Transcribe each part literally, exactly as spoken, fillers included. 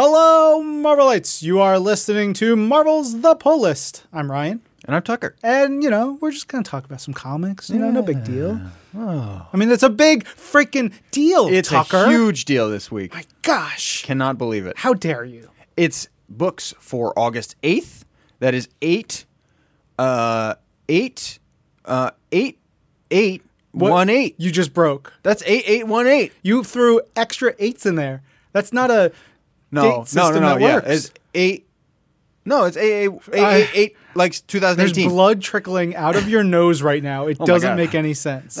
Hello, Marvelites! You are listening to Marvel's The Pull List. I'm Ryan. And I'm Tucker. And, you know, we're just going to talk about some comics. You yeah. know, no big deal. Oh. I mean, that's a big freaking deal, it's Tucker. It's a huge deal this week. My gosh. Cannot believe it. How dare you? It's books for August eighth. That is eight, uh, eight, uh, eight, eight, what? one, eight. You just broke. That's eight, eight, one, eight. You threw extra eights in there. That's not a... No, no, no, no, yeah. Works. It's eight. No, it's eight, eight, eight, uh, eight, eight, like twenty eighteen. There's blood trickling out of your nose right now. It oh doesn't make any sense.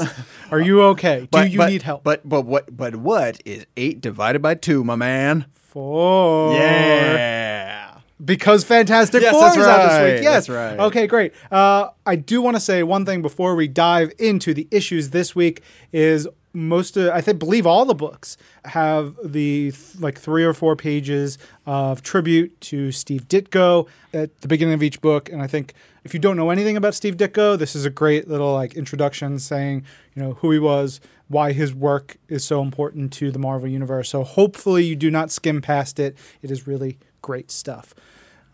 Are you okay? Do but, you but, need help? But but what but what is eight divided by two, my man? Four. Yeah. Because Fantastic yes, Four that's is right. out this week. Yes, that's right. Okay, great. Uh, I do want to say one thing before we dive into the issues this week is. Most of, I think, believe all the books have the th- like three or four pages of tribute to Steve Ditko at the beginning of each book. And I think if you don't know anything about Steve Ditko, this is a great little like introduction saying, you know, who he was, why his work is so important to the Marvel Universe. So hopefully you do not skim past it. It is really great stuff.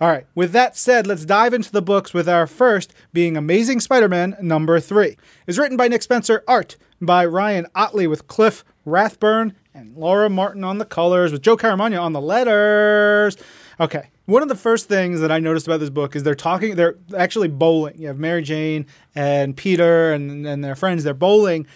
All right. With that said, let's dive into the books with our first being Amazing Spider-Man number three. It's written by Nick Spencer, art by Ryan Ottley with Cliff Rathburn and Laura Martin on the colors with Joe Caramagna on the letters. Okay. One of the first things that I noticed about this book is they're talking, they're actually bowling. You have Mary Jane and Peter and, and their friends, they're bowling.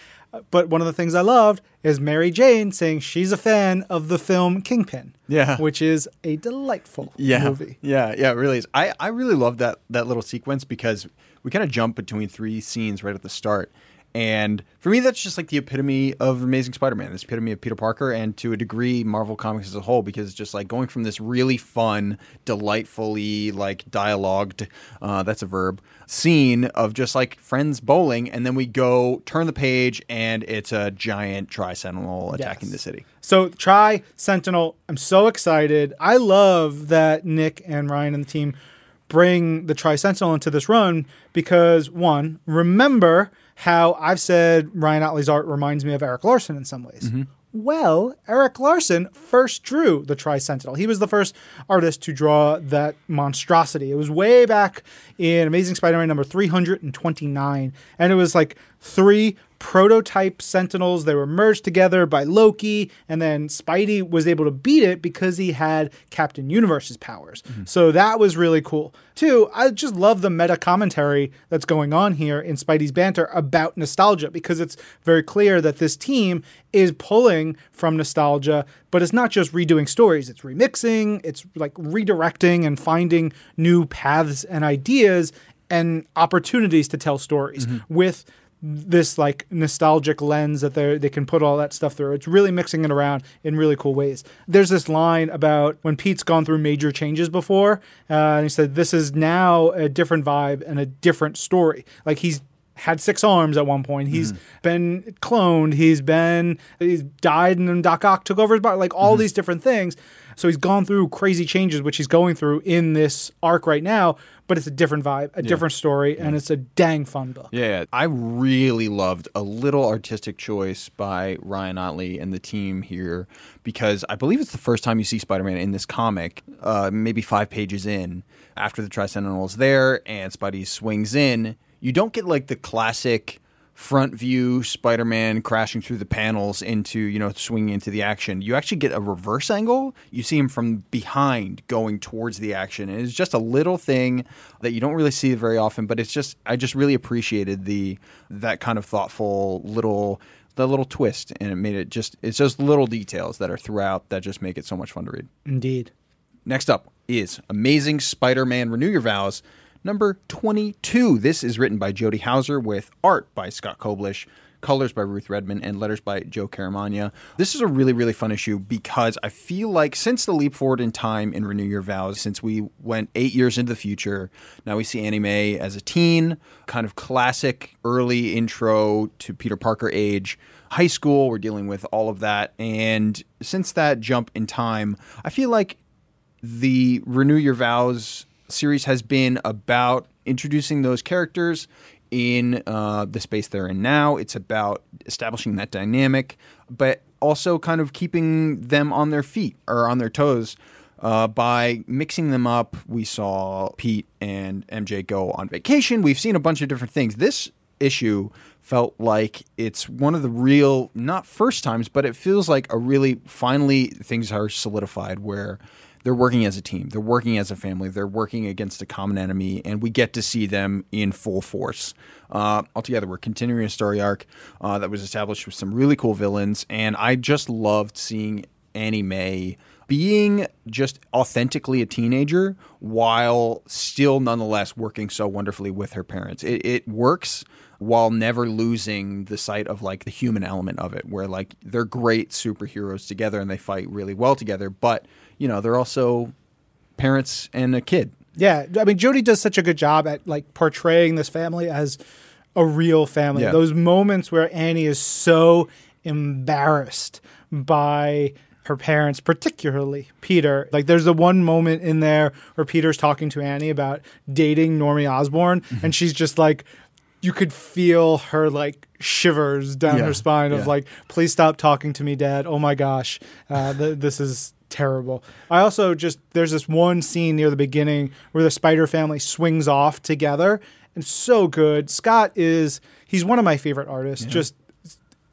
But one of the things I loved is Mary Jane saying she's a fan of the film Kingpin, yeah, which is a delightful yeah. movie. Yeah, yeah, it really is. I, I really love that that little sequence because we kind of jump between three scenes right at the start. And for me, that's just like the epitome of Amazing Spider-Man, this epitome of Peter Parker, and to a degree, Marvel Comics as a whole, because it's just like going from this really fun, delightfully like dialogued, uh, that's a verb, scene of just like friends bowling, and then we go turn the page, and it's a giant Tri-Sentinel attacking yes. the city. So Tri-Sentinel, I'm so excited. I love that Nick and Ryan and the team bring the Tri-Sentinel into this run because, one, remember... how I've said Ryan Ottley's art reminds me of Erik Larsen in some ways. Mm-hmm. Well, Erik Larsen first drew the Tri-Sentinel. He was the first artist to draw that monstrosity. It was way back in Amazing Spider-Man number three hundred twenty-nine. And it was like three prototype Sentinels. They were merged together by Loki. And then Spidey was able to beat it because he had Captain Universe's powers. Mm-hmm. So that was really cool. Two, I just love the meta commentary that's going on here in Spidey's banter about nostalgia because it's very clear that this team is pulling from nostalgia, but it's not just redoing stories. It's remixing. It's like redirecting and finding new paths and ideas and opportunities to tell stories mm-hmm. with this like nostalgic lens that they they can put all that stuff through. It's really mixing it around in really cool ways. There's this line about when Pete's gone through major changes before, uh, and he said, this is now a different vibe and a different story. Like he's had six arms at one point. He's mm-hmm. been cloned. He's been, he's died and then Doc Ock took over his body, like all mm-hmm. these different things. So he's gone through crazy changes, which he's going through in this arc right now, but it's a different vibe, a yeah. different story, yeah. and it's a dang fun book. Yeah, I really loved a little artistic choice by Ryan Ottley and the team here because I believe it's the first time you see Spider-Man in this comic, uh, maybe five pages in, after the Tri-Sentinel is there and Spidey swings in. You don't get like the classic front view Spider-Man crashing through the panels into, you know, swinging into the action. You actually get a reverse angle. You see him from behind going towards the action. And it's just a little thing that you don't really see very often, but it's just, I just really appreciated the, that kind of thoughtful little, the little twist. And it made it just, it's just little details that are throughout that just make it so much fun to read. Indeed. Next up is Amazing Spider-Man Renew Your Vows. Number twenty-two, this is written by Jody Houser with art by Scott Koblish, colors by Ruth Redman, and letters by Joe Caramagna. This is a really, really fun issue because I feel like since the leap forward in time in Renew Your Vows, since we went eight years into the future, now we see Annie May as a teen, kind of classic early intro to Peter Parker age. High school, we're dealing with all of that. And since that jump in time, I feel like the Renew Your Vows series has been about introducing those characters in uh, the space they're in now. It's about establishing that dynamic, but also kind of keeping them on their feet or on their toes Uh, by mixing them up, we saw Pete and M J go on vacation. We've seen a bunch of different things. This issue felt like it's one of the real, not first times, but it feels like a really, finally things are solidified where they're working as a team. They're working as a family. They're working against a common enemy, and we get to see them in full force. Uh, altogether, we're continuing a story arc uh, that was established with some really cool villains, and I just loved seeing Annie May being just authentically a teenager while still nonetheless working so wonderfully with her parents. It, it works while never losing the sight of like the human element of it, where like they're great superheroes together and they fight really well together. But, you know, they're also parents and a kid. Yeah. I mean, Jody does such a good job at like portraying this family as a real family. Yeah. Those moments where Annie is so embarrassed by her parents, particularly Peter. Like there's the one moment in there where Peter's talking to Annie about dating Normie Osborn, mm-hmm. and she's just like, you could feel her like shivers down yeah, her spine of yeah. like, please stop talking to me, Dad. Oh my gosh, uh, th- this is terrible. I also just, there's this one scene near the beginning where the Spider family swings off together, and so good. Scott is, he's one of my favorite artists, yeah. just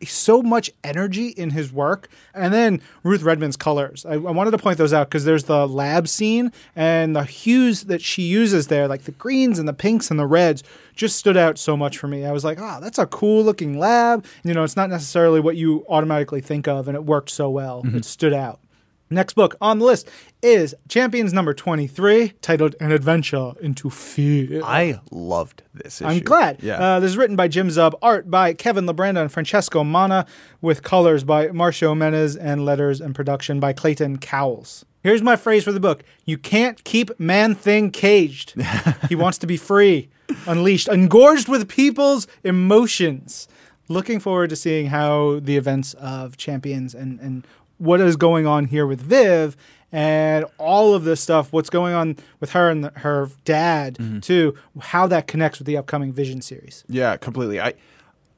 so much energy in his work. And then Ruth Redman's colors. I, I wanted to point those out because there's the lab scene and the hues that she uses there, like the greens and the pinks and the reds, just stood out so much for me. I was like, ah, oh, that's a cool looking lab. You know, it's not necessarily what you automatically think of, and it worked so well. Mm-hmm. It stood out. Next book on the list is Champions number twenty-three, titled An Adventure into Fear. I loved this issue. I'm glad. Yeah. Uh, this is written by Jim Zub, art by Kevin LaBranda and Francesco Mana, with colors by Marcio Menez and letters and production by Clayton Cowles. Here's my phrase for the book. You can't keep Man-Thing caged. He wants to be free, unleashed, engorged with people's emotions. Looking forward to seeing how the events of Champions and and what is going on here with Viv and all of this stuff, what's going on with her and the, her dad, mm-hmm. too, how that connects with the upcoming Vision series. Yeah, completely. I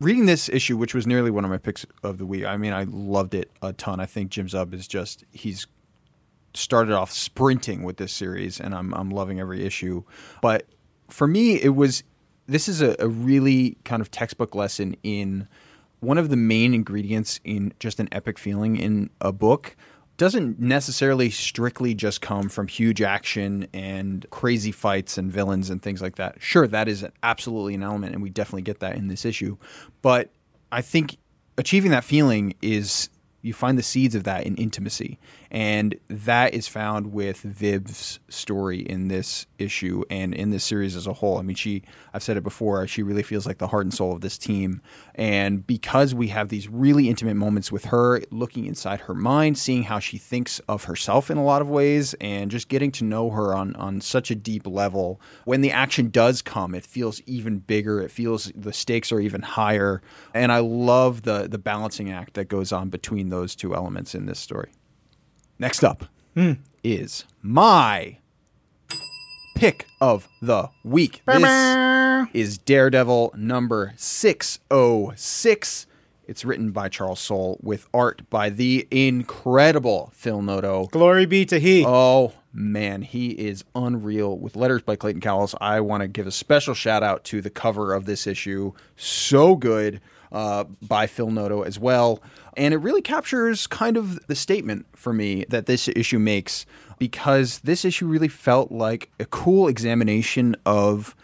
reading this issue, which was nearly one of my picks of the week, I mean, I loved it a ton. I think Jim Zub is just, he's started off sprinting with this series, and I'm I'm loving every issue. But for me, it was, this is a, a really kind of textbook lesson in one of the main ingredients in just an epic feeling in a book doesn't necessarily strictly just come from huge action and crazy fights and villains and things like that. Sure, that is absolutely an element, and we definitely get that in this issue. But I think achieving that feeling is, you find the seeds of that in intimacy. And that is found with Viv's story in this issue and in this series as a whole. I mean, she, I've said it before, she really feels like the heart and soul of this team. And because we have these really intimate moments with her, looking inside her mind, seeing how she thinks of herself in a lot of ways, and just getting to know her on, on such a deep level, when the action does come, it feels even bigger. It feels the stakes are even higher. And I love the the balancing act that goes on between those two elements in this story. Next up mm. is my pick of the week. This is Daredevil number six oh six. It's written by Charles Soule with art by the incredible Phil Noto. Glory be to he. Oh, man, he is unreal, with letters by Clayton Cowles. I want to give a special shout out to the cover of this issue. So good. Uh, by Phil Noto as well. And it really captures kind of the statement for me that this issue makes, because this issue really felt like a cool examination of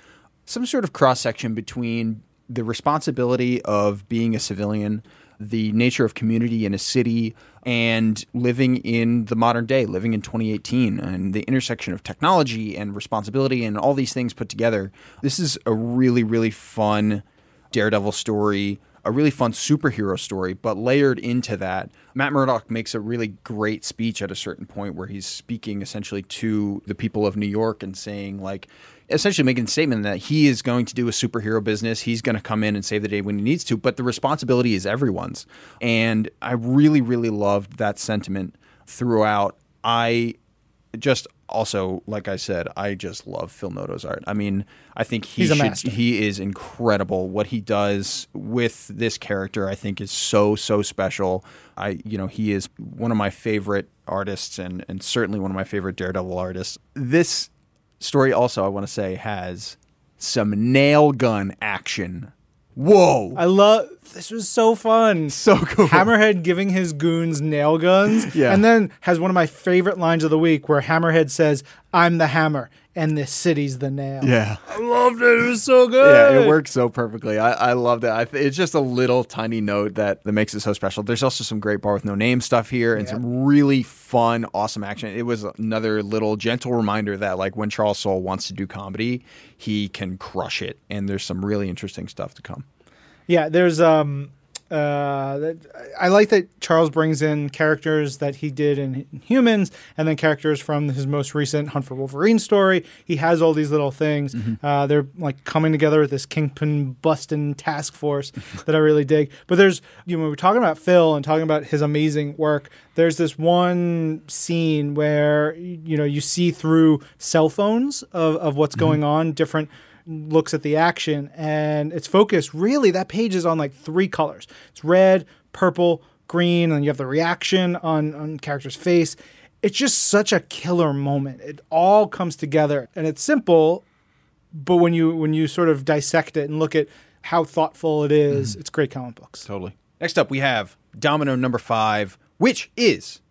some sort of cross-section between the responsibility of being a civilian, the nature of community in a city, and living in the modern day, living in twenty eighteen, and the intersection of technology and responsibility and all these things put together. This is a really, really fun Daredevil story. A really fun superhero story, but layered into that, Matt Murdock makes a really great speech at a certain point where he's speaking essentially to the people of New York and saying, like, essentially making a statement that he is going to do a superhero business. He's going to come in and save the day when he needs to, but the responsibility is everyone's. And I really, really loved that sentiment throughout. I just Also, like I said, I just love Phil Noto's art. I mean, I think he should, he is incredible. What he does with this character, I think, is so, so special. I, you know, he is one of my favorite artists and, and certainly one of my favorite Daredevil artists. This story also, I want to say, has some nail gun action. Whoa! I love this. Was so fun, so cool. Hammerhead giving his goons nail guns, yeah. And then has one of my favorite lines of the week, where Hammerhead says, "I'm the hammer, and this city's the nail." Yeah, I loved it. It was so good. Yeah, it worked so perfectly. I, I loved it. I, it's just a little tiny note that that makes it so special. There's also some great Bar With No Name stuff here, and yeah. some really fun, awesome action. It was another little gentle reminder that, like, when Charles Soule wants to do comedy, he can crush it, and there's some really interesting stuff to come. Yeah, there's um, uh, I like that Charles brings in characters that he did in Humans, and then characters from his most recent Hunt for Wolverine story. He has all these little things. Mm-hmm. Uh, they're like coming together with this Kingpin busting task force that I really dig. But there's, you know, we were talking about Phil and talking about his amazing work. There's this one scene where, you know, you see through cell phones of of what's mm-hmm. going on, different looks at the action, and it's focused, really, that page is on like three colors. It's red, purple, green, and you have the reaction on, on character's face. It's just such a killer moment. It all comes together, and it's simple, but when you when you sort of dissect it and look at how thoughtful it is, mm-hmm. it's great comic books. Totally. Next up, we have Domino number five, which is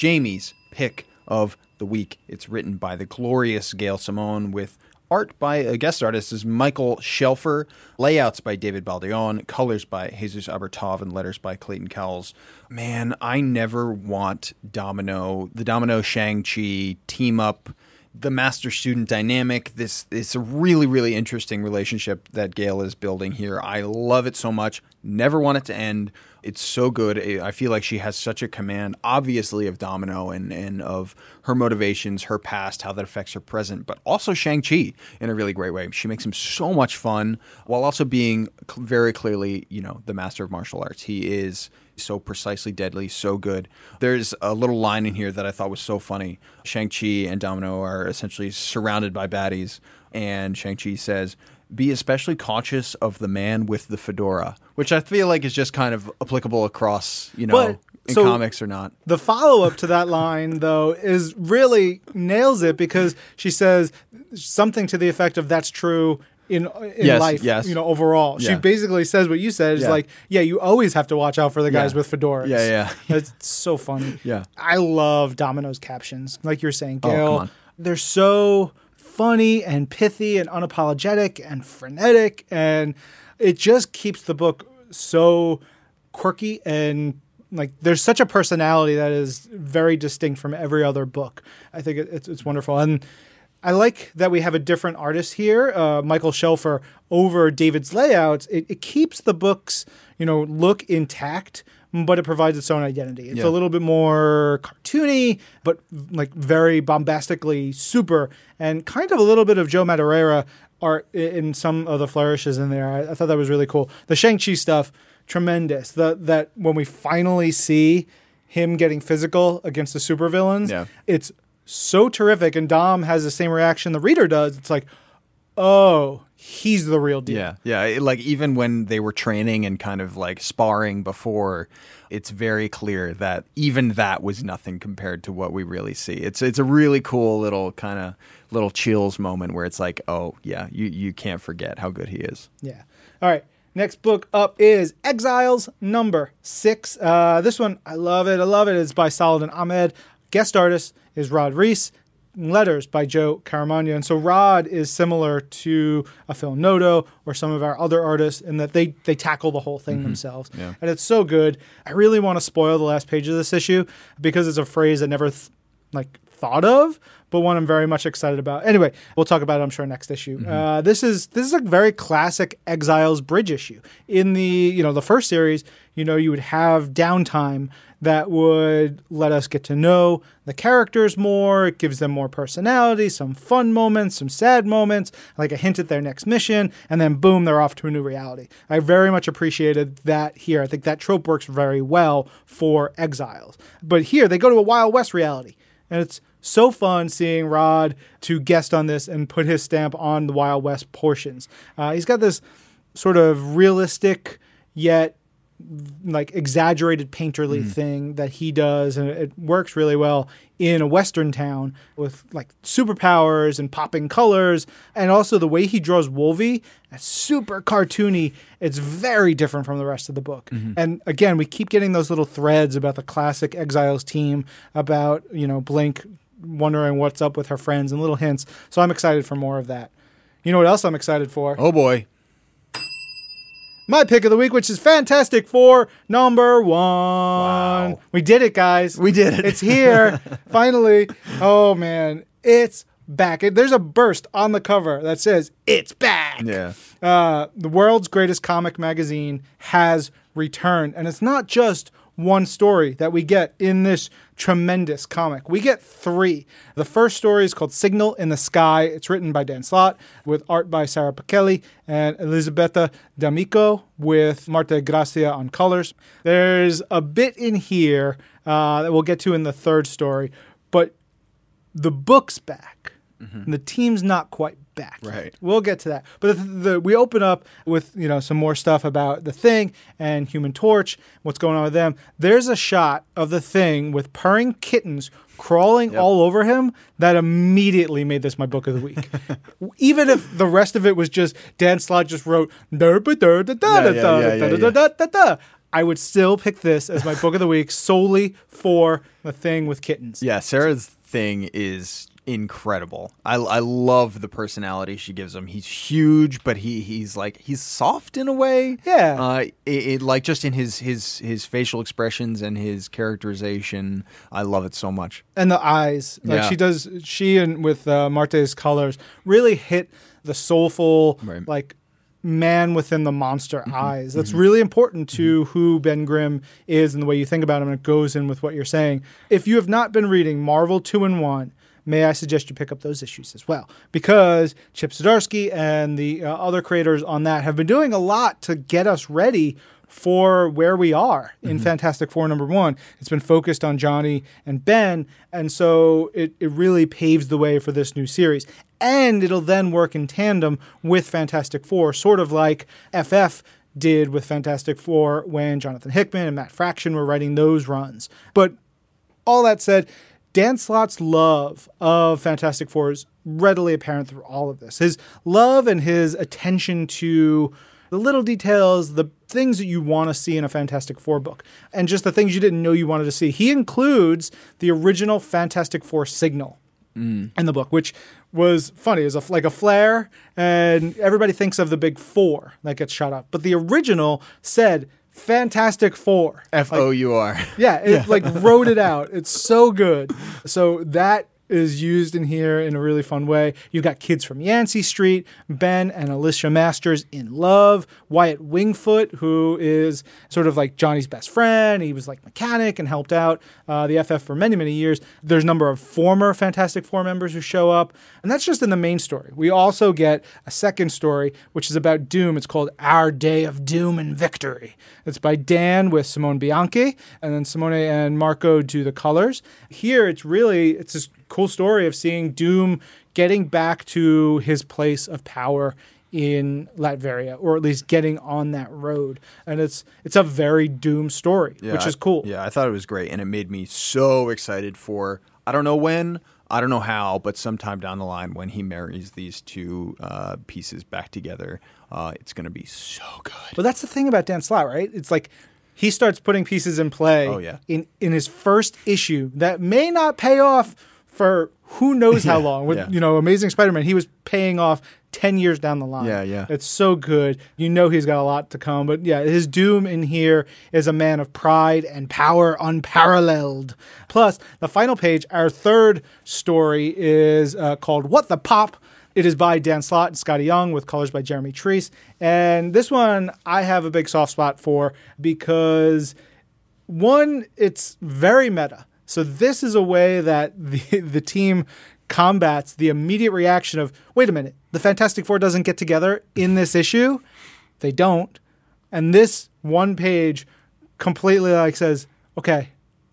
Jamie's pick of the week. It's written by the glorious Gail Simone, with art by a guest artist is Michael Shelfer, layouts by David Baldion, colors by Jesus Abertov, and letters by Clayton Cowles. Man, I never want Domino, the Domino Shang-Chi team up, the master-student dynamic. This it's a really, really interesting relationship that Gale is building here. I love it so much. Never want it to end. It's so good. I feel like she has such a command, obviously, of Domino and, and of her motivations, her past, how that affects her present, but also Shang-Chi in a really great way. She makes him so much fun while also being very clearly, you know, the master of martial arts. He is so precisely deadly, so good. There's a little line in here that I thought was so funny. Shang-Chi and Domino are essentially surrounded by baddies, and Shang-Chi says, "Be especially cautious of the man with the fedora," which I feel like is just kind of applicable across, you know, but, in so comics or not. The follow-up to that line, though, is really nails it, because she says something to the effect of, "That's true in in yes, life, yes. you know, overall." Yeah. She basically says what you said. It's yeah. like, yeah, you always have to watch out for the guys yeah. with fedoras. Yeah, yeah. That's so funny. Yeah. I love Domino's captions. Like you're saying, Gail, oh, come on. They're so funny and pithy and unapologetic and frenetic, and it just keeps the book so quirky, and like there's such a personality that is very distinct from every other book. I think it, it's, it's wonderful. And I like that we have a different artist here, uh, Michael Shelfer, over David's layouts. It, it keeps the book's, you know, look intact, but it provides its own identity. It's yeah. a little bit more cartoony, but like very bombastically super, and kind of a little bit of Joe Madureira art in some of the flourishes in there. I, I thought that was really cool. The Shang-Chi stuff, tremendous. The, that when we finally see him getting physical against the supervillains, yeah. it's so terrific, and Dom has the same reaction the reader does. It's like, oh, he's the real deal. Yeah, yeah. It, like, even when they were training and kind of like sparring before, it's very clear that even that was nothing compared to what we really see. It's it's a really cool little kind of little chills moment where it's like, oh yeah, you you can't forget how good he is. Yeah. All right. Next book up is Exiles number six. Uh, this one, I love it. I love it. It's by Saladin Ahmed. Guest artist is Rod Reese. Letters by Joe Caramagna. And so Rod is similar to a Phil Noto or some of our other artists in that they they tackle the whole thing mm-hmm. themselves. Yeah. And it's so good. I really want to spoil the last page of this issue because it's a phrase I never th- like thought of, but one I'm very much excited about. Anyway, we'll talk about it, I'm sure, next issue. Mm-hmm. Uh, this is this is a very classic Exiles Bridge issue. In the, you know, the first series, you know, you would have downtime that would let us get to know the characters more. It gives them more personality, some fun moments, some sad moments, like a hint at their next mission, and then boom, they're off to a new reality. I very much appreciated that here. I think that trope works very well for Exiles. But here, they go to a Wild West reality, and it's so fun seeing Rod to guest on this and put his stamp on the Wild West portions. Uh, he's got this sort of realistic yet like exaggerated painterly mm. thing that he does, and it works really well in a Western town with like superpowers and popping colors, and also the way he draws Wolvie, that's super cartoony. It's very different from the rest of the book. Mm-hmm. And again, we keep getting those little threads about the classic Exiles team, about, you know, Blink wondering what's up with her friends and little hints. So I'm excited for more of that. You know what else I'm excited for? Oh boy. My pick of the week, which is Fantastic Four, number one. Wow. We did it, guys. We did it. It's here, finally. Oh, man. It's back. It, there's a burst on the cover that says, it's back. Yeah. Uh, the world's greatest comic magazine has returned. And it's not just one story that we get in this tremendous comic. We get three. The first story is called Signal in the Sky. It's written by Dan Slott with art by Sarah Pichelli and Elisabetta D'Amico with Marta Gracia on colors. There's a bit in here uh, that we'll get to in the third story, but the book's back. Mm-hmm. And the team's not quite back. Right. We'll get to that. But the, the, we open up with, you know, some more stuff about the Thing and Human Torch, what's going on with them. There's a shot of the Thing with purring kittens crawling yep. all over him that immediately made this my book of the week. Even if the rest of it was just Dan Slott just wrote da da da da da da da da da, I would still pick this as my book of the week solely for the Thing with kittens. Yeah, Sarah's Thing is incredible. I, I love the personality she gives him. He's huge, but he he's like he's soft in a way. Yeah, uh, it, it like just in his his his facial expressions and his characterization. I love it so much. And the eyes, like yeah. she does. She and with uh, Marte's colors really hit the soulful right. like man within the monster mm-hmm. eyes. That's mm-hmm. really important to mm-hmm. who Ben Grimm is and the way you think about him. And it goes in with what you're saying. If you have not been reading Marvel Two and One, may I suggest you pick up those issues as well, because Chip Zdarsky and the uh, other creators on that have been doing a lot to get us ready for where we are in mm-hmm. Fantastic Four number one. It's been focused on Johnny and Ben, and so it, it really paves the way for this new series. And it'll then work in tandem with Fantastic Four, sort of like F F did with Fantastic Four when Jonathan Hickman and Matt Fraction were writing those runs. But all that said, Dan Slott's love of Fantastic Four is readily apparent through all of this. His love and his attention to the little details, the things that you want to see in a Fantastic Four book, and just the things you didn't know you wanted to see. He includes the original Fantastic Four signal mm. in the book, which was funny. It was a, like a flare, and everybody thinks of the big four that gets shot up. But the original said Fantastic Four. F O U R. Like, yeah, it yeah. like wrote it out. It's so good. So that is used in here in a really fun way. You've got kids from Yancey Street, Ben and Alicia Masters in love, Wyatt Wingfoot, who is sort of like Johnny's best friend. He was like mechanic and helped out uh, the F F for many, many years. There's a number of former Fantastic Four members who show up, and that's just in the main story. We also get a second story, which is about Doom. It's called Our Day of Doom and Victory. It's by Dan with Simone Bianchi, and then Simone and Marco do the colors. Here, it's really, it's this cool story of seeing Doom getting back to his place of power in Latveria, or at least getting on that road. And it's it's a very Doom story, yeah, which is cool. I, yeah, I thought it was great, and it made me so excited for, I don't know when, I don't know how, but sometime down the line when he marries these two uh, pieces back together, uh, it's going to be so good. But that's the thing about Dan Slott, right? It's like, he starts putting pieces in play oh, yeah. in, in his first issue that may not pay off for who knows how yeah, long. With, yeah. you know, Amazing Spider-Man, he was paying off ten years down the line. Yeah, yeah. It's so good. You know he's got a lot to come. But yeah, his Doom in here is a man of pride and power unparalleled. Plus, the final page, our third story, is uh, called What the Pop? It is by Dan Slott and Scotty Young with colors by Jeremy Treece. And this one I have a big soft spot for because, one, it's very meta. So this is a way that the the team combats the immediate reaction of, wait a minute, the Fantastic Four doesn't get together in this issue? They don't. And this one page completely like says, okay,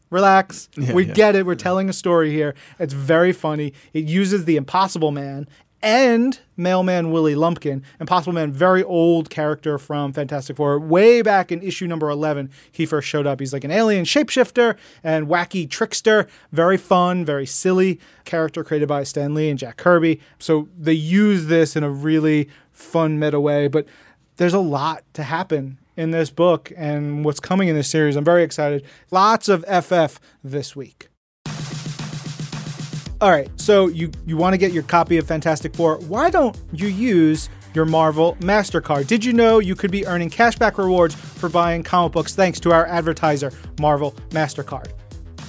Relax. Yeah, we yeah. get it. We're telling a story here. It's very funny. It uses the Impossible Man and Mailman Willie Lumpkin. Impossible Man, very old character from Fantastic Four. Way back in issue number eleven, he first showed up. He's like an alien shapeshifter and wacky trickster. Very fun, very silly character created by Stan Lee and Jack Kirby. So they use this in a really fun meta way. But there's a lot to happen in this book and what's coming in this series. I'm very excited. Lots of F F this week. All right, so you, you want to get your copy of Fantastic Four. Why don't you use your Marvel MasterCard? Did you know you could be earning cashback rewards for buying comic books thanks to our advertiser, Marvel MasterCard?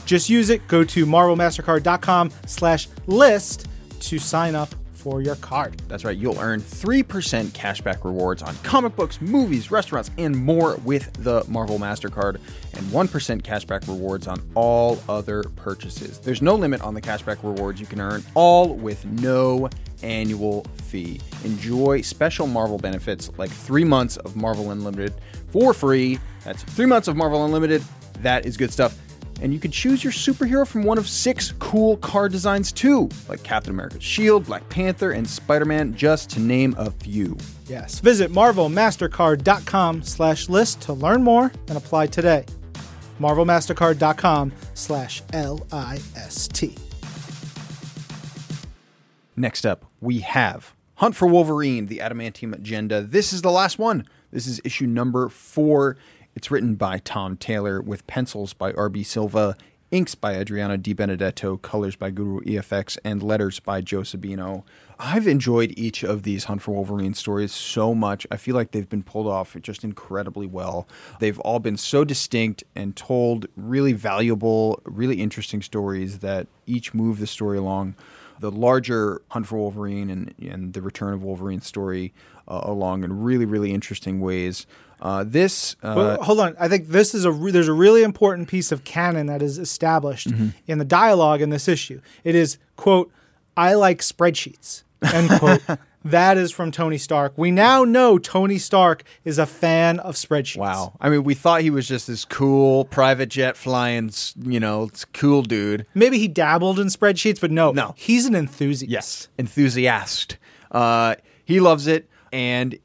Just use it. Go to marvelmastercard.com slash list to sign up for your card. That's right. You'll earn three percent cashback rewards on comic books, movies, restaurants, and more with the Marvel MasterCard, and one percent cashback rewards on all other purchases. There's no limit on the cashback rewards you can earn, all with no annual fee. Enjoy special Marvel benefits like three months of Marvel Unlimited for free. That's three months of Marvel Unlimited. That is good stuff. And you can choose your superhero from one of six cool card designs too, like Captain America's shield, Black Panther, and Spider-Man, just to name a few. Yes, visit marvelmastercard.com slash list to learn more and apply today. marvelmastercard.com slash L-I-S-T. Next up, we have Hunt for Wolverine, The Adamantium Agenda. This is the last one. This is issue number four. It's written by Tom Taylor with pencils by R B. Silva, inks by Adriano DiBenedetto, colors by Guru E F X, and letters by Joe Sabino. I've enjoyed each of these Hunt for Wolverine stories so much. I feel like they've been pulled off just incredibly well. They've all been so distinct and told really valuable, really interesting stories that each move the story along. The larger Hunt for Wolverine and, and the Return of Wolverine story uh, along in really, really interesting ways. Uh, this uh, well, hold on. I think this is a re- there's a really important piece of canon that is established mm-hmm. in the dialogue in this issue. It is, quote, "I like spreadsheets," end quote. That is from Tony Stark. We now know Tony Stark is a fan of spreadsheets. Wow. I mean, we thought he was just this cool private jet flying, you know, cool dude. Maybe he dabbled in spreadsheets, but no. No. He's an enthusiast. Yes. Enthusiast. Uh, he loves it. And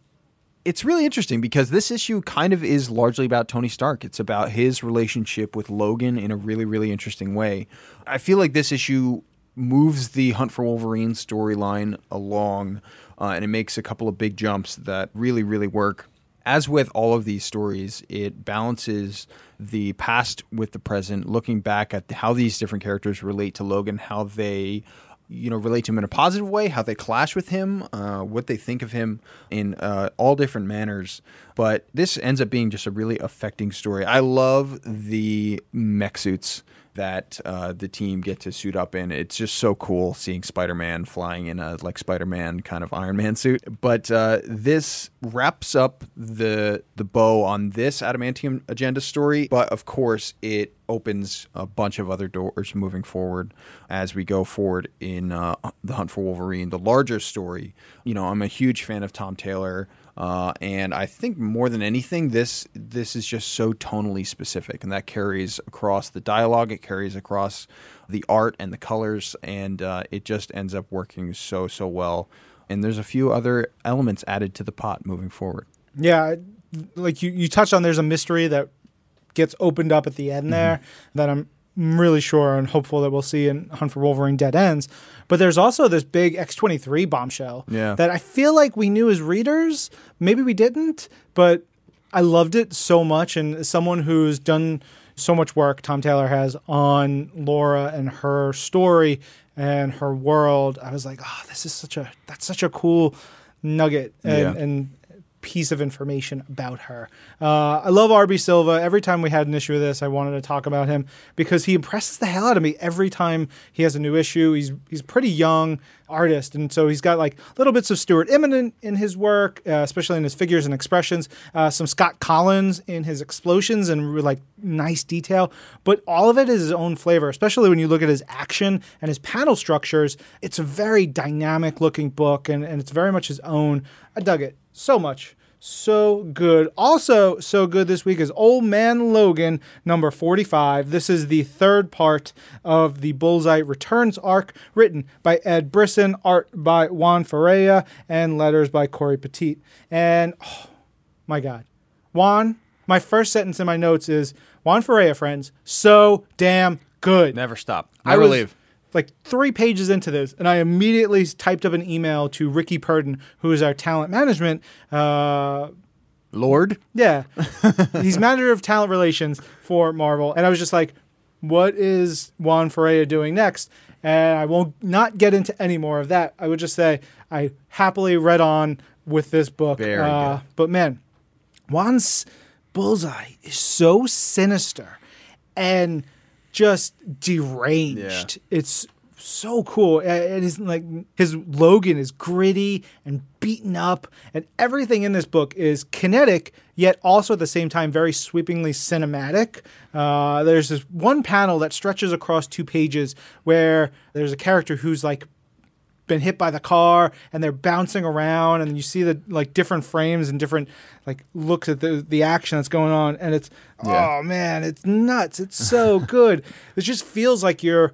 it's really interesting because this issue kind of is largely about Tony Stark. It's about his relationship with Logan in a really, really interesting way. I feel like this issue moves the Hunt for Wolverine storyline along, uh, and it makes a couple of big jumps that really, really work. As with all of these stories, it balances the past with the present, looking back at how these different characters relate to Logan, how they you know, relate to him in a positive way, how they clash with him, uh, what they think of him in uh, all different manners. But this ends up being just a really affecting story. I love the mech suits that uh, the team get to suit up in. It's just so cool seeing Spider-Man flying in a like Spider-Man kind of Iron Man suit. But uh, this wraps up the the bow on this Adamantium Agenda story. But of course, it opens a bunch of other doors moving forward as we go forward in uh, the Hunt for Wolverine, the larger story. You know, I'm a huge fan of Tom Taylor. Uh, and I think more than anything, this this is just so tonally specific, and that carries across the dialogue, it carries across the art and the colors, and uh, it just ends up working so, so well. And there's a few other elements added to the pot moving forward. Yeah, like you, you touched on, there's a mystery that gets opened up at the end mm-hmm. there that I'm really sure and hopeful that we'll see in Hunt for Wolverine Dead Ends. But there's also this big X twenty-three bombshell yeah. that I feel like we knew as readers. Maybe we didn't, but I loved it so much. And as someone who's done so much work, Tom Taylor has, on Laura and her story and her world, I was like, oh, this is such a that's such a cool nugget and, yeah. and piece of information about her. Uh, I love R B. Silva. Every time we had an issue of this, I wanted to talk about him because he impresses the hell out of me every time he has a new issue. He's he's a pretty young artist, and so he's got like little bits of Stuart Immonen in his work, uh, especially in his figures and expressions, uh, some Scott Collins in his explosions and like nice detail, but all of it is his own flavor, especially when you look at his action and his panel structures. It's a very dynamic looking book, and, and it's very much his own. I dug it so much. so good. Also so good this week is Old Man Logan, number forty-five. This is the third part of the Bullseye Returns arc, written by Ed Brisson, art by Juan Ferreira, and letters by Corey Petit. And, oh, my God. Juan, my first sentence in my notes is, Juan Ferreira, friends, so damn good. Never stop. Never I was, leave. Like three pages into this, and I immediately typed up an email to Ricky Purden, who is our talent management uh, lord. Yeah, he's manager of talent relations for Marvel, and I was just like, "What is Juan Ferreira doing next?" And I won't not get into any more of that. I would just say I happily read on with this book. Very uh, good. But man, Juan's Bullseye is so sinister, and just deranged. Yeah. It's so cool. It is like his Logan is gritty and beaten up, and everything in this book is kinetic, yet also at the same time very sweepingly cinematic. Uh, there's this one panel that stretches across two pages where there's a character who's like been hit by the car, and they're bouncing around, and you see the like different frames and different like looks at the the action that's going on, and it's yeah. oh man, it's nuts. It's so good. It just feels like you're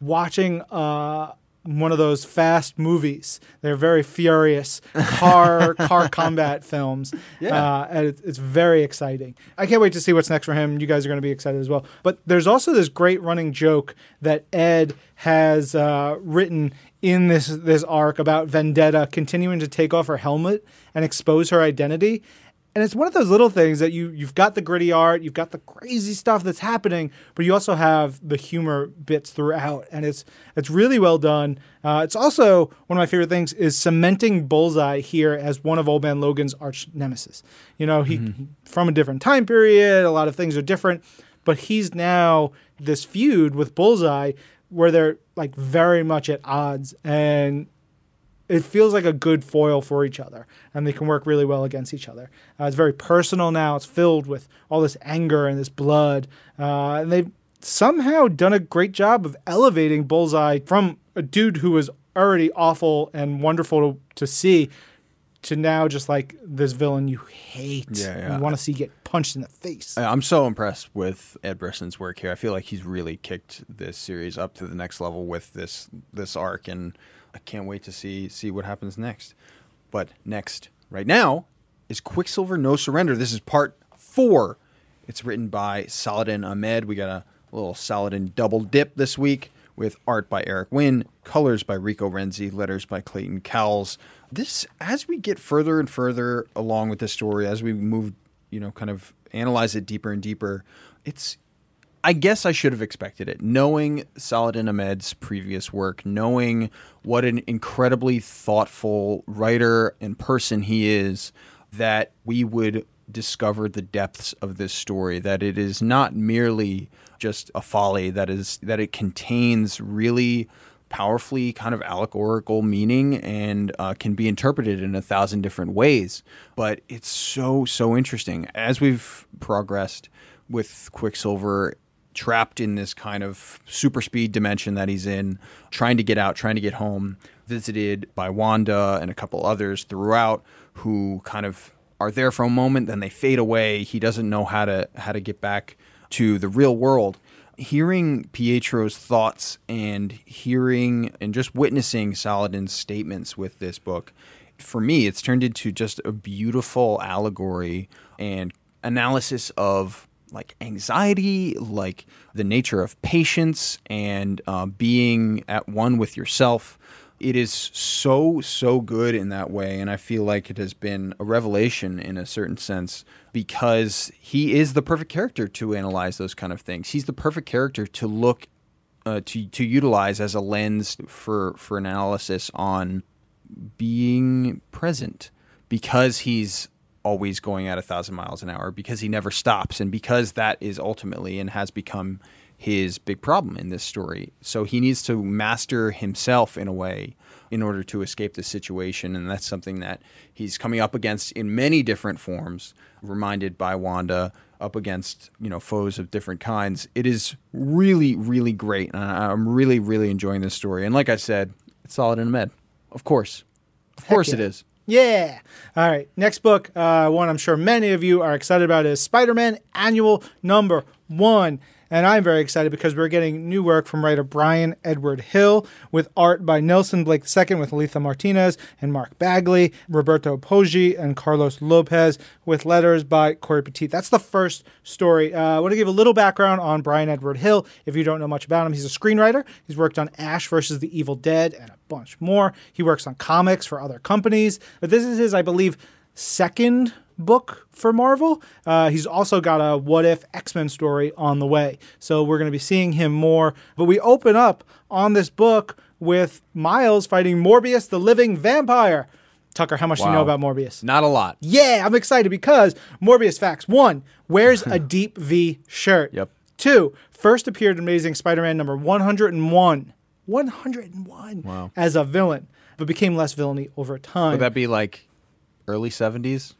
watching uh one of those fast movies. They're very furious car car combat films. Yeah, uh, and it's, it's very exciting. I can't wait to see what's next for him. You guys are going to be excited as well. But there's also this great running joke that Ed has uh, written in this this arc about Vendetta continuing to take off her helmet and expose her identity. And it's one of those little things that you, you've got the gritty art, you've got the crazy stuff that's happening, but you also have the humor bits throughout. And it's it's really well done. Uh, it's also one of my favorite things is cementing Bullseye here as one of Old Man Logan's arch nemesis. You know, he mm-hmm. from a different time period, a lot of things are different, but he's now this feud with Bullseye where they're like very much at odds, and it feels like a good foil for each other, and they can work really well against each other. Uh, it's very personal now. It's filled with all this anger and this blood, uh, and they've somehow done a great job of elevating Bullseye from a dude who was already awful and wonderful to, to see to now just like this villain you hate yeah, yeah. and you want to see get punched in the face. I'm so impressed with Ed Brisson's work here. I feel like he's really kicked this series up to the next level with this this arc, and I can't wait to see see what happens next. But next, right now, is Quicksilver No Surrender. This is part four. It's written by Saladin Ahmed. We got a little Saladin double dip this week with art by Eric Wynn, colors by Rico Renzi, letters by Clayton Cowles. This, as we get further and further along with this story, as we move, you know, kind of analyze it deeper and deeper, it's, I guess I should have expected it. Knowing Saladin Ahmed's previous work, knowing what an incredibly thoughtful writer and person he is, that we would discover the depths of this story, that it is not merely just a folly, that is, that it contains really powerfully kind of allegorical meaning and uh, can be interpreted in a thousand different ways. But it's so, so interesting. As we've progressed with Quicksilver trapped in this kind of super speed dimension that he's in, trying to get out, trying to get home, visited by Wanda and a couple others throughout who kind of are there for a moment, then they fade away. He doesn't know how to how to get back to the real world. Hearing Pietro's thoughts and hearing and just witnessing Saladin's statements with this book, for me, it's turned into just a beautiful allegory and analysis of like anxiety, like the nature of patience and uh, being at one with yourself. It is so, so good in that way, and I feel like it has been a revelation in a certain sense because he is the perfect character to analyze those kind of things. He's the perfect character to look, uh, to to utilize as a lens for, for analysis on being present, because he's always going at a thousand miles an hour, because he never stops, and because that is ultimately and has become his big problem in this story. So he needs to master himself in a way in order to escape the situation, and that's something that he's coming up against in many different forms, reminded by Wanda, up against, you know, foes of different kinds. It is really, really great, and I'm really, really enjoying this story. And like I said, it's Saladin Ahmed. Of course. Of Heck course yeah. it is. Yeah. All right. Next book, uh, one I'm sure many of you are excited about, is Spider-Man Annual Number One. And I'm very excited because we're getting new work from writer Brian Edward Hill with art by Nelson Blake the Second with Letha Martinez and Mark Bagley, Roberto Poggi and Carlos Lopez with letters by Corey Petit. That's the first story. Uh, I want to give a little background on Brian Edward Hill if you don't know much about him. He's a screenwriter. He's worked on Ash versus the Evil Dead and a bunch more. He works on comics for other companies. But this is his, I believe, second book for Marvel. Uh, he's also got a What If X-Men story on the way. So we're going to be seeing him more. But we open up on this book with Miles fighting Morbius, the living vampire. Tucker, how much wow. do you know about Morbius? Not a lot. Yeah, I'm excited because Morbius facts. One, wears a Deep V shirt. Yep. Two, first appeared in Amazing Spider-Man number one oh one. one oh one wow. as a villain, but became less villainy over time. Would that be like early seventies?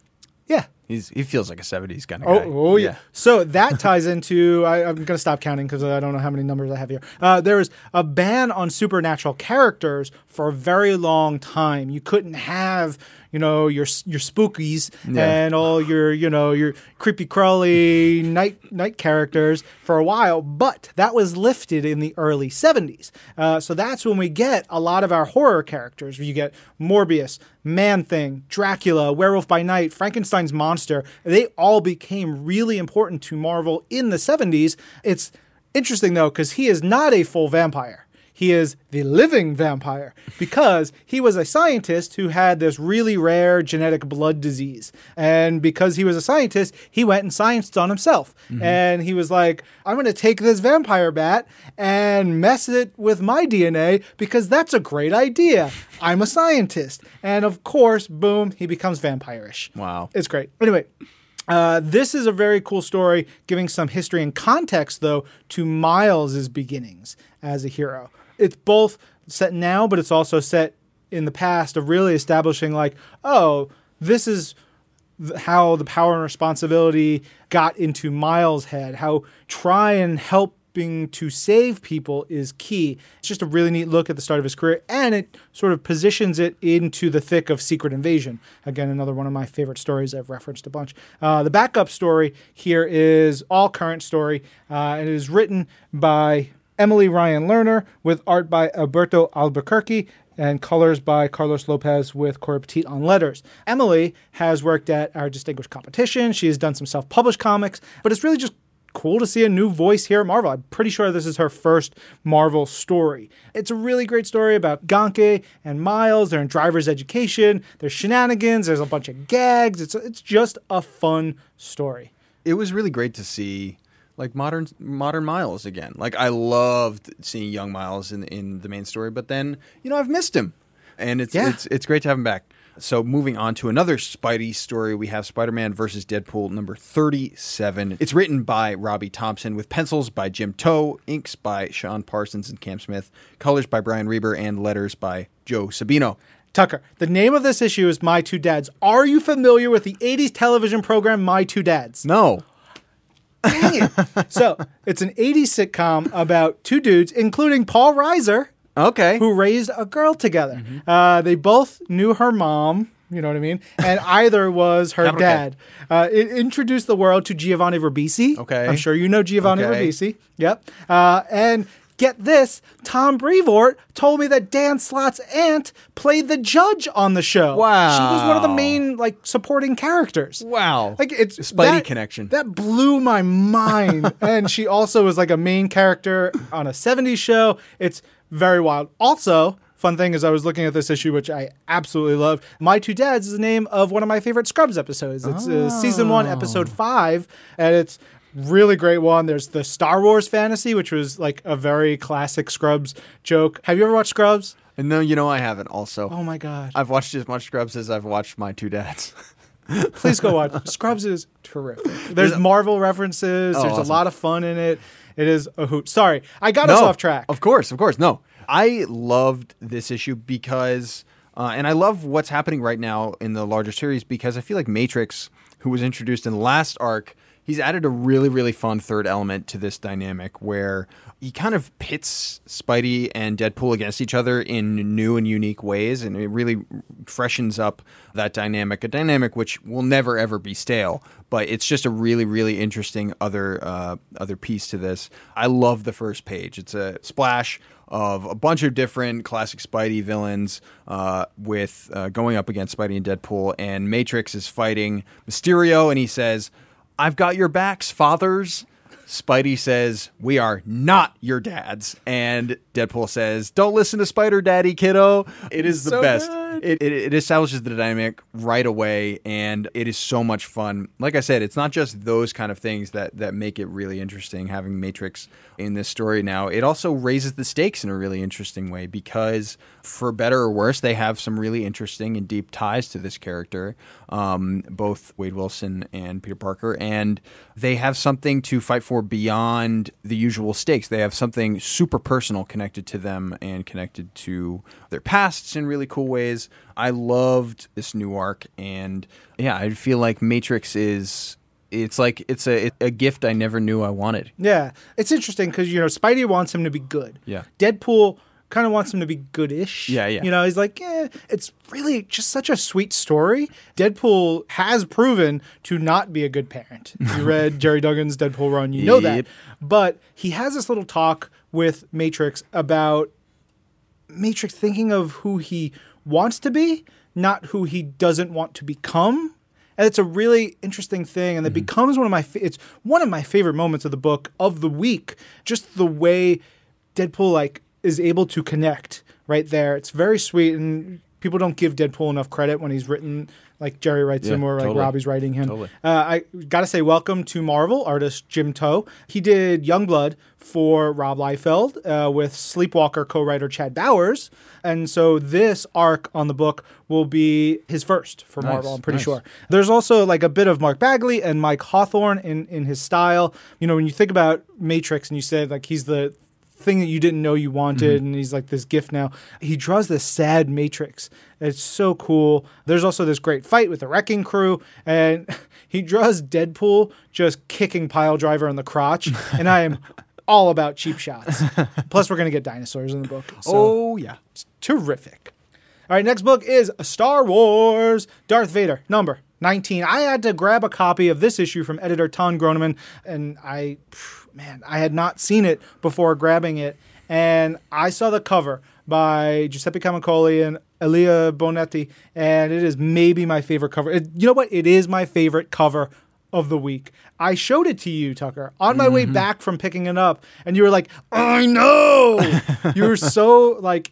Yeah. He's, he feels like a seventies kind of oh, guy. Oh, yeah. yeah. So that ties into, I, I'm going to stop counting because I don't know how many numbers I have here. Uh, there was a ban on supernatural characters for a very long time. You couldn't have, you know, your your spookies yeah. and all your, you know, your creepy crawly night night characters for a while. But that was lifted in the early seventies. Uh, so that's when we get a lot of our horror characters. You get Morbius, Man-Thing, Dracula, Werewolf by Night, Frankenstein's Monster. They all became really important to Marvel in the seventies. It's interesting, though, because he is not a full vampire. He is the living vampire because he was a scientist who had this really rare genetic blood disease. And because he was a scientist, he went and scienced on himself. Mm-hmm. And he was like, I'm going to take this vampire bat and mess it with my D N A because that's a great idea. I'm a scientist. And of course, boom, he becomes vampire-ish. Wow. It's great. Anyway. Uh, this is a very cool story, giving some history and context, though, to Miles' beginnings as a hero. It's both set now, but it's also set in the past of really establishing, like, oh, this is th- how the power and responsibility got into Miles' head, how try and help being to save people is key. It's just a really neat look at the start of his career, and it sort of positions it into the thick of Secret Invasion. Again, another one of my favorite stories. I've referenced a bunch. Uh, the backup story here is all current story, uh, and it is written by Emily Ryan Lerner with art by Alberto Albuquerque and colors by Carlos Lopez with Cora Petit on letters. Emily has worked at our Distinguished Competition. She has done some self-published comics, but it's really just cool to see a new voice here at Marvel. I'm pretty sure this is her first Marvel story. It's a really great story about Ganke and Miles. They're in driver's education. There's shenanigans. There's a bunch of gags. It's it's just a fun story. It was really great to see like modern modern Miles again. Like I loved seeing young Miles in in the main story, but then you know I've missed him, and it's yeah. it's it's great to have him back. So moving on to another Spidey story, we have Spider-Man versus Deadpool number thirty-seven. It's written by Robbie Thompson with pencils by Jim Towe, inks by Sean Parsons and Cam Smith, colors by Brian Reber, and letters by Joe Sabino. Tucker, the name of this issue is My Two Dads. Are you familiar with the eighties television program My Two Dads? No. Dang it. So it's an eighties sitcom about two dudes, including Paul Reiser. Okay. Who raised a girl together. Mm-hmm. Uh, they both knew her mom, you know what I mean? And either was her dad. Okay. Uh, it introduced the world to Giovanni Ribisi. Okay. I'm sure you know Giovanni okay. Ribisi. Yep. Uh, and get this, Tom Brevoort told me that Dan Slott's aunt played the judge on the show. Wow. She was one of the main, like, supporting characters. Wow. Like, it's Spidey that, connection. That blew my mind. And she also was, like, a main character on a seventies show. It's very wild. Also, fun thing is I was looking at this issue, which I absolutely love. My Two Dads is the name of one of my favorite Scrubs episodes. It's oh. uh, season one, episode five, and it's really great one. There's the Star Wars fantasy, which was like a very classic Scrubs joke. Have you ever watched Scrubs? And no, you know I haven't also. Oh my God. I've watched as much Scrubs as I've watched My Two Dads. Please go watch. Scrubs is terrific. There's Marvel references. Oh, there's awesome. A lot of fun in it. It is a hoot. Sorry, I got no, us off track. Of course, of course. No, I loved this issue because, uh, and I love what's happening right now in the larger series because I feel like Matrix, who was introduced in the last arc, he's added a really, really fun third element to this dynamic where he kind of pits Spidey and Deadpool against each other in new and unique ways, and it really freshens up that dynamic, a dynamic which will never, ever be stale, but it's just a really, really interesting other uh, other piece to this. I love the first page. It's a splash of a bunch of different classic Spidey villains uh, with uh, going up against Spidey and Deadpool, and Matrix is fighting Mysterio, and he says, "I've got your backs, fathers." Spidey says, "We are not your dads." And Deadpool says, "Don't listen to Spider Daddy, kiddo." It is the so best. It, it, it establishes the dynamic right away, and it is so much fun. Like I said, it's not just those kind of things that, that make it really interesting, having Matrix in this story now. It also raises the stakes in a really interesting way because, for better or worse, they have some really interesting and deep ties to this character, um, both Wade Wilson and Peter Parker, and they have something to fight for beyond the usual stakes. They have something super personal connected to them and connected to their pasts in really cool ways. I loved this new arc, and yeah, I feel like Matrix is, it's like, it's a a gift I never knew I wanted. Yeah, it's interesting because, you know, Spidey wants him to be good. Yeah. Deadpool kind of wants him to be goodish. Yeah, yeah. You know, he's like, eh, it's really just such a sweet story. Deadpool has proven to not be a good parent. You read Jerry Duggan's Deadpool run, you know yep. that. But he has this little talk with Matrix about Matrix thinking of who he wants to be, not who he doesn't want to become. And it's a really interesting thing, and it mm-hmm. becomes one of my fa- it's one of my favorite moments of the book of the week. Just the way Deadpool like is able to connect right there. It's very sweet, and people don't give Deadpool enough credit when he's written, like Jerry writes yeah, him, or like totally. Robbie's writing him. Totally. Uh, I gotta say, welcome to Marvel artist Jim Toh. He did Youngblood for Rob Liefeld uh, with Sleepwalker co-writer Chad Bowers, and so this arc on the book will be his first for nice, Marvel. I'm pretty nice. sure. There's also like a bit of Mark Bagley and Mike Hawthorne in in his style. You know, when you think about Matrix, and you say like he's the thing that you didn't know you wanted, mm-hmm. and he's like this gift now. He draws this sad Matrix. It's so cool. There's also this great fight with the Wrecking Crew, and he draws Deadpool just kicking Piledriver in the crotch, and I am all about cheap shots. Plus, we're going to get dinosaurs in the book. So. Oh, yeah. It's terrific. All right, next book is Star Wars Darth Vader, number nineteen. I had to grab a copy of this issue from editor Ton Groneman, and I... Man, I had not seen it before grabbing it, and I saw the cover by Giuseppe Camicoli and Elia Bonetti, and it is maybe my favorite cover. It, you know what? It is my favorite cover of the week. I showed it to you, Tucker, on my mm-hmm. way back from picking it up, and you were like, I know! You were so, like...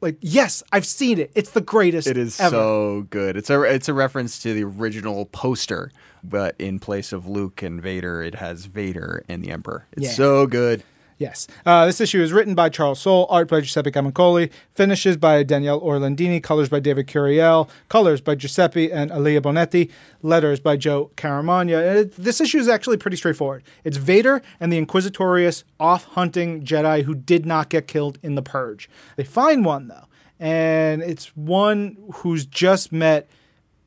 Like, yes, I've seen it. It's the greatest ever. It is ever. so good. It's a it's a reference to the original poster, but in place of Luke and Vader, it has Vader and the Emperor. It's yeah. so good. Yes. Uh, this issue is written by Charles Soule, art by Giuseppe Camicoli, finishes by Danielle Orlandini, colors by David Curiel, colors by Giuseppe and Elia Bonetti, letters by Joe Caramagna. It, this issue is actually pretty straightforward. It's Vader and the inquisitorious, off-hunting Jedi who did not get killed in the Purge. They find one, though, and it's one who's just met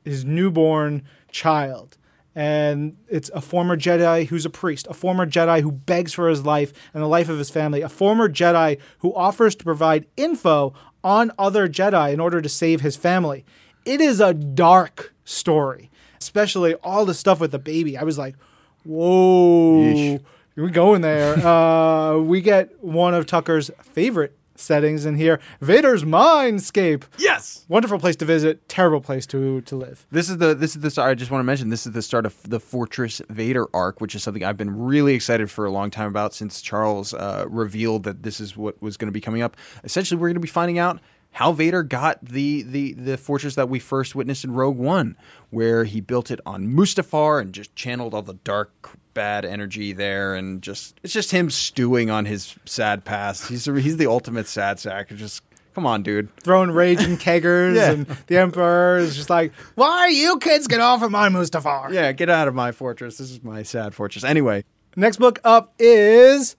his newborn child. And it's a former Jedi who's a priest, a former Jedi who begs for his life and the life of his family, a former Jedi who offers to provide info on other Jedi in order to save his family. It is a dark story, especially all the stuff with the baby. I was like, whoa, Yeesh. We're going there. uh, we get one of Tucker's favorite settings in here. Vader's Mindscape. Yes. Wonderful place to visit, terrible place to to live. This is the this is the I just want to mention this is the start of the Fortress Vader arc, which is something I've been really excited for a long time about since Charles uh, revealed that this is what was going to be coming up. Essentially, we're going to be finding out how Vader got the, the the fortress that we first witnessed in Rogue One, where he built it on Mustafar and just channeled all the dark, bad energy there, and just it's just him stewing on his sad past. He's a, he's the ultimate sad sack. Just come on, dude. Throwing rage and keggers, yeah. and the Emperor is just like, why you kids get off of my Mustafar? Yeah, get out of my fortress. This is my sad fortress. Anyway, next book up is...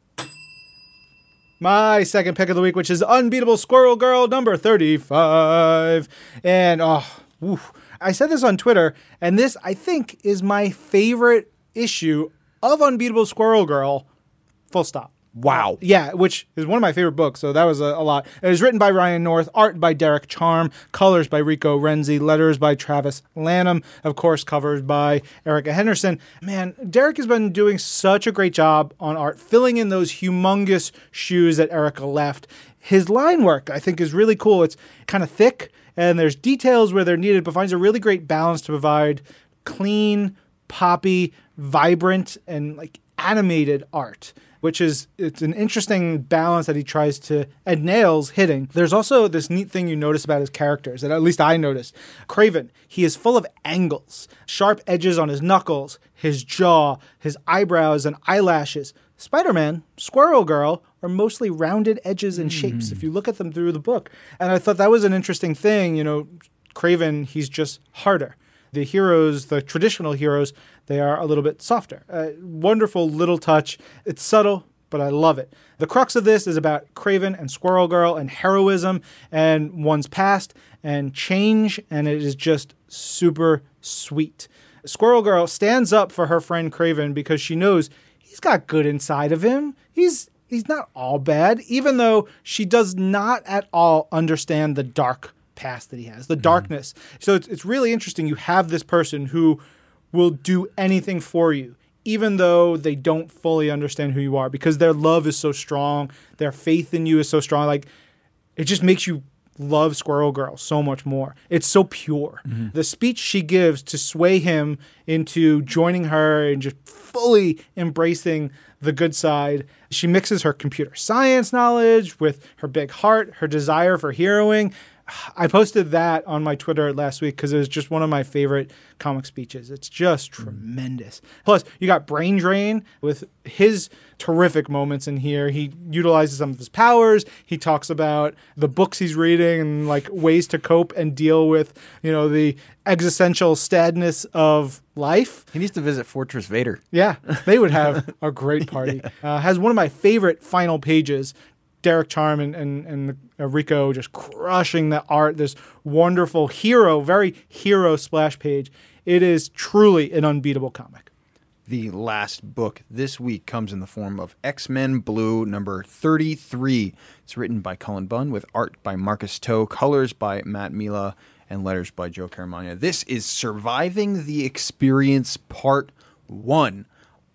my second pick of the week, which is Unbeatable Squirrel Girl, number thirty-five. And, oh, oof. I said this on Twitter, and this, I think, is my favorite issue of Unbeatable Squirrel Girl, full stop. Wow. Yeah, which is one of my favorite books, so that was a, a lot. It was written by Ryan North, art by Derek Charm, colors by Rico Renzi, letters by Travis Lanham, of course, covers by Erica Henderson. Man, Derek has been doing such a great job on art, filling in those humongous shoes that Erica left. His line work, I think, is really cool. It's kind of thick, and there's details where they're needed, but finds a really great balance to provide clean, poppy, vibrant, and like animated art, which is, it's an interesting balance that he tries to, and nails hitting. There's also this neat thing you notice about his characters, that at least I noticed. Craven, he is full of angles, sharp edges on his knuckles, his jaw, his eyebrows and eyelashes. Spider-Man, Squirrel Girl are mostly rounded edges and shapes, mm. if you look at them through the book. And I thought that was an interesting thing. You know, Craven, he's just harder. The heroes, the traditional heroes, they are a little bit softer. Uh, wonderful little touch. It's subtle, but I love it. The crux of this is about Craven and Squirrel Girl and heroism and one's past and change, and it is just super sweet. Squirrel Girl stands up for her friend Craven because she knows he's got good inside of him. He's he's not all bad, even though she does not at all understand the dark past that he has, the mm-hmm. darkness. So it's it's really interesting. You have this person who will do anything for you, even though they don't fully understand who you are, because their love is so strong, their faith in you is so strong. Like, it just makes you love Squirrel Girl so much more. It's so pure. Mm-hmm. The speech she gives to sway him into joining her and just fully embracing the good side. She mixes her computer science knowledge with her big heart, her desire for heroing. I posted that on my Twitter last week because it was just one of my favorite comic speeches. It's just tremendous. Plus, you got Brain Drain with his terrific moments in here. He utilizes some of his powers. He talks about the books he's reading and like ways to cope and deal with, you know, the existential sadness of life. He needs to visit Fortress Vader. Yeah, they would have a great party. Yeah. Uh, has one of my favorite final pages. Derek Charm and, and, and Rico just crushing the art, this wonderful hero, very hero splash page. It is truly an unbeatable comic. The last book this week comes in the form of X-Men Blue number thirty-three. It's written by Cullen Bunn with art by Marcus Toh, colors by Matt Mila, and letters by Joe Caramagna. This is Surviving the Experience Part one.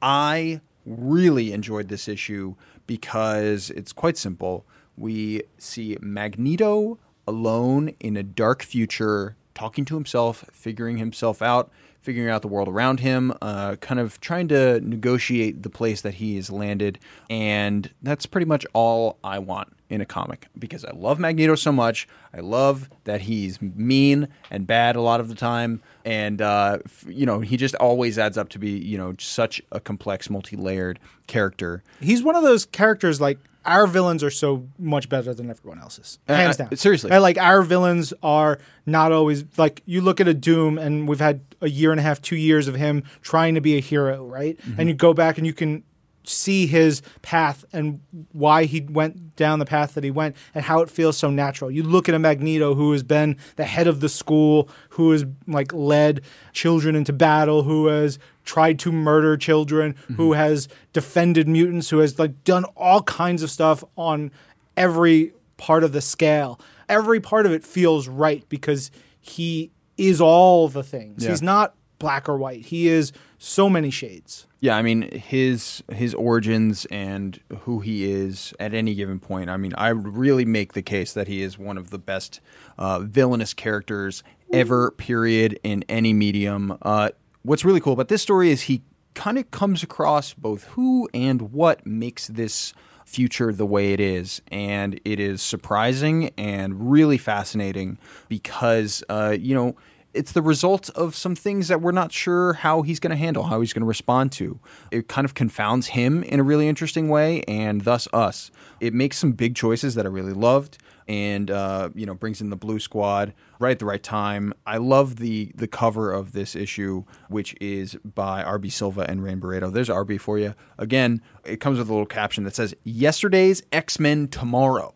I really enjoyed this issue because it's quite simple. We see Magneto alone in a dark future, talking to himself, figuring himself out, figuring out the world around him, uh, kind of trying to negotiate the place that he has landed. And that's pretty much all I want in a comic, because I love Magneto so much. I love that he's mean and bad a lot of the time. And, uh, you know, he just always adds up to be, you know, such a complex, multi-layered character. He's one of those characters like, our villains are so much better than everyone else's. Hands down. I, seriously. I, like, our villains are not always, like, you look at a Doom, and we've had a year and a half, two years of him trying to be a hero, right? Mm-hmm. And you go back and you can see his path and why he went down the path that he went and how it feels so natural. You look at a Magneto who has been the head of the school, who has, like, led children into battle, who has tried to murder children, mm-hmm. who has defended mutants, who has, like, done all kinds of stuff on every part of the scale. Every part of it feels right because he is all the things. Yeah. He's not black or white. He is so many shades. Yeah, I mean, his his origins and who he is at any given point. I mean, I really make the case that he is one of the best uh, villainous characters ever, period, in any medium. Uh, what's really cool about this story is he kind of comes across both who and what makes this future the way it is, and it is surprising and really fascinating because, uh, you know, it's the result of some things that we're not sure how he's going to handle, how he's going to respond to. It kind of confounds him in a really interesting way, and thus us. It makes some big choices that I really loved, and uh, you know, brings in the Blue Squad right at the right time. I love the the cover of this issue, which is by R B. Silva and Rain Barreto. There's R B for you. Again, it comes with a little caption that says, "Yesterday's X-Men tomorrow."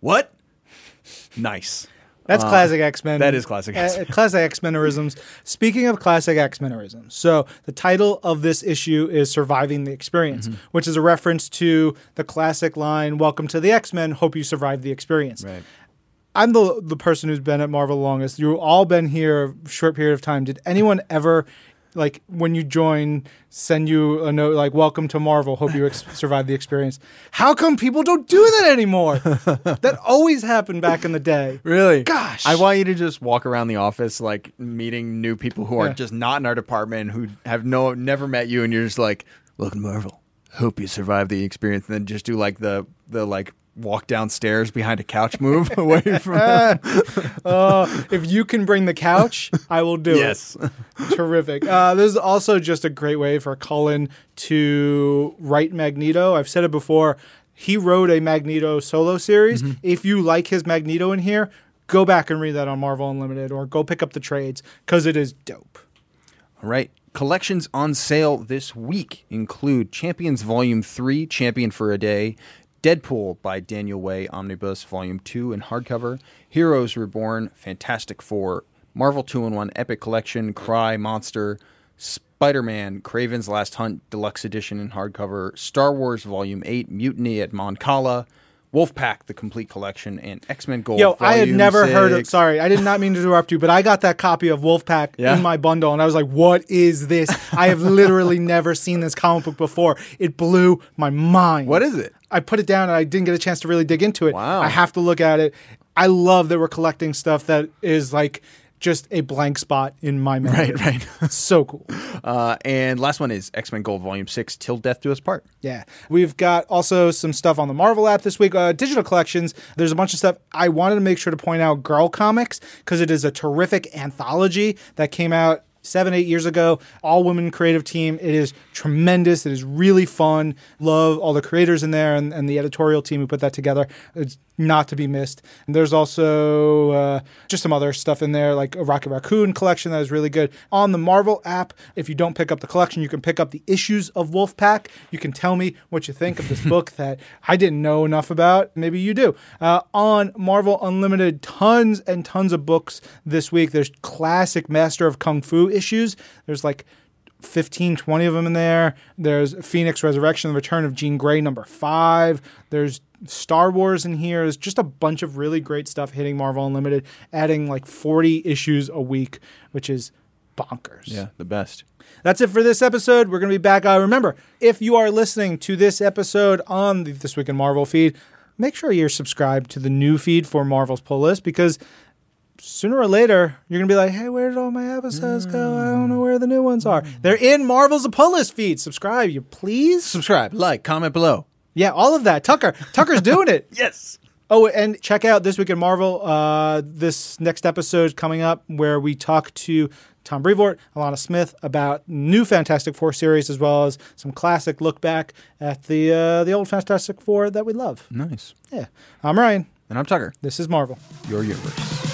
What? Nice. That's uh, classic X-Men. That is classic X-Men. Uh, classic X-Menerisms. Speaking of classic X-Menerisms, so the title of this issue is Surviving the Experience, mm-hmm. which is a reference to the classic line, welcome to the X-Men, hope you survive the experience. Right. I'm the the person who's been at Marvel the longest. You've all been here a short period of time. Did anyone ever, like, when you join, send you a note like, welcome to Marvel, hope you ex- survive the experience? How come people don't do that anymore? That always happened back in the day. Really? Gosh. I want you to just walk around the office, like, meeting new people who are yeah. just not in our department, who have no never met you, and you're just like, welcome to Marvel, hope you survive the experience, and then just do, like, the the, like, walk downstairs behind a couch move away from them. Uh, if you can bring the couch, I will do yes. it. Yes. Terrific. Uh, this is also just a great way for Cullen to write Magneto. I've said it before. He wrote a Magneto solo series. Mm-hmm. If you like his Magneto in here, go back and read that on Marvel Unlimited or go pick up the trades because it is dope. All right. Collections on sale this week include Champions Volume three, Champion for a Day, Deadpool by Daniel Way, Omnibus, Volume two in hardcover, Heroes Reborn, Fantastic Four, Marvel two in one Epic Collection, Cry, Monster, Spider-Man, Kraven's Last Hunt, Deluxe Edition in hardcover, Star Wars Volume eight, Mutiny at Mon Cala, Wolfpack, the complete collection, and X-Men Gold. Yo, I had never six. heard of, sorry, I did not mean to interrupt you, but I got that copy of Wolfpack yeah. in my bundle, and I was like, what is this? I have literally never seen this comic book before. It blew my mind. What is it? I put it down, and I didn't get a chance to really dig into it. Wow. I have to look at it. I love that we're collecting stuff that is like just a blank spot in my memory. Right, right. So cool. Uh, and last one is X-Men Gold Volume six, Till Death Do Us Part. Yeah. We've got also some stuff on the Marvel app this week. Uh, digital collections. There's a bunch of stuff. I wanted to make sure to point out Girl Comics because it is a terrific anthology that came out seven, eight years ago. All-women creative team. It is tremendous. It is really fun. Love all the creators in there and, and the editorial team who put that together. It's not to be missed. And there's also uh, just some other stuff in there, like a Rocket Raccoon collection that is really good. On the Marvel app, if you don't pick up the collection, you can pick up the issues of Wolfpack. You can tell me what you think of this book that I didn't know enough about. Maybe you do. Uh, on Marvel Unlimited, tons and tons of books this week. There's classic Master of Kung Fu issues. There's like fifteen, twenty of them in there. There's Phoenix Resurrection, The Return of Jean Grey, number five. There's Star Wars in here. There's just a bunch of really great stuff hitting Marvel Unlimited, adding like forty issues a week, which is bonkers. Yeah, the best. That's it for this episode. We're going to be back. Uh, remember, if you are listening to this episode on the This Week in Marvel feed, make sure you're subscribed to the new feed for Marvel's Pull List, because sooner or later, you're going to be like, hey, where did all my episodes go? I don't know where the new ones are. They're in Marvel's Pull List feed. Subscribe, you please. Subscribe, like, comment below. Yeah, all of that. Tucker. Tucker's doing it. Yes. Oh, and check out This Week in Marvel, uh, this next episode coming up where we talk to Tom Brevoort, Alana Smith, about new Fantastic Four series, as well as some classic look back at the, uh, the old Fantastic Four that we love. Nice. Yeah. I'm Ryan. And I'm Tucker. This is Marvel, your universe.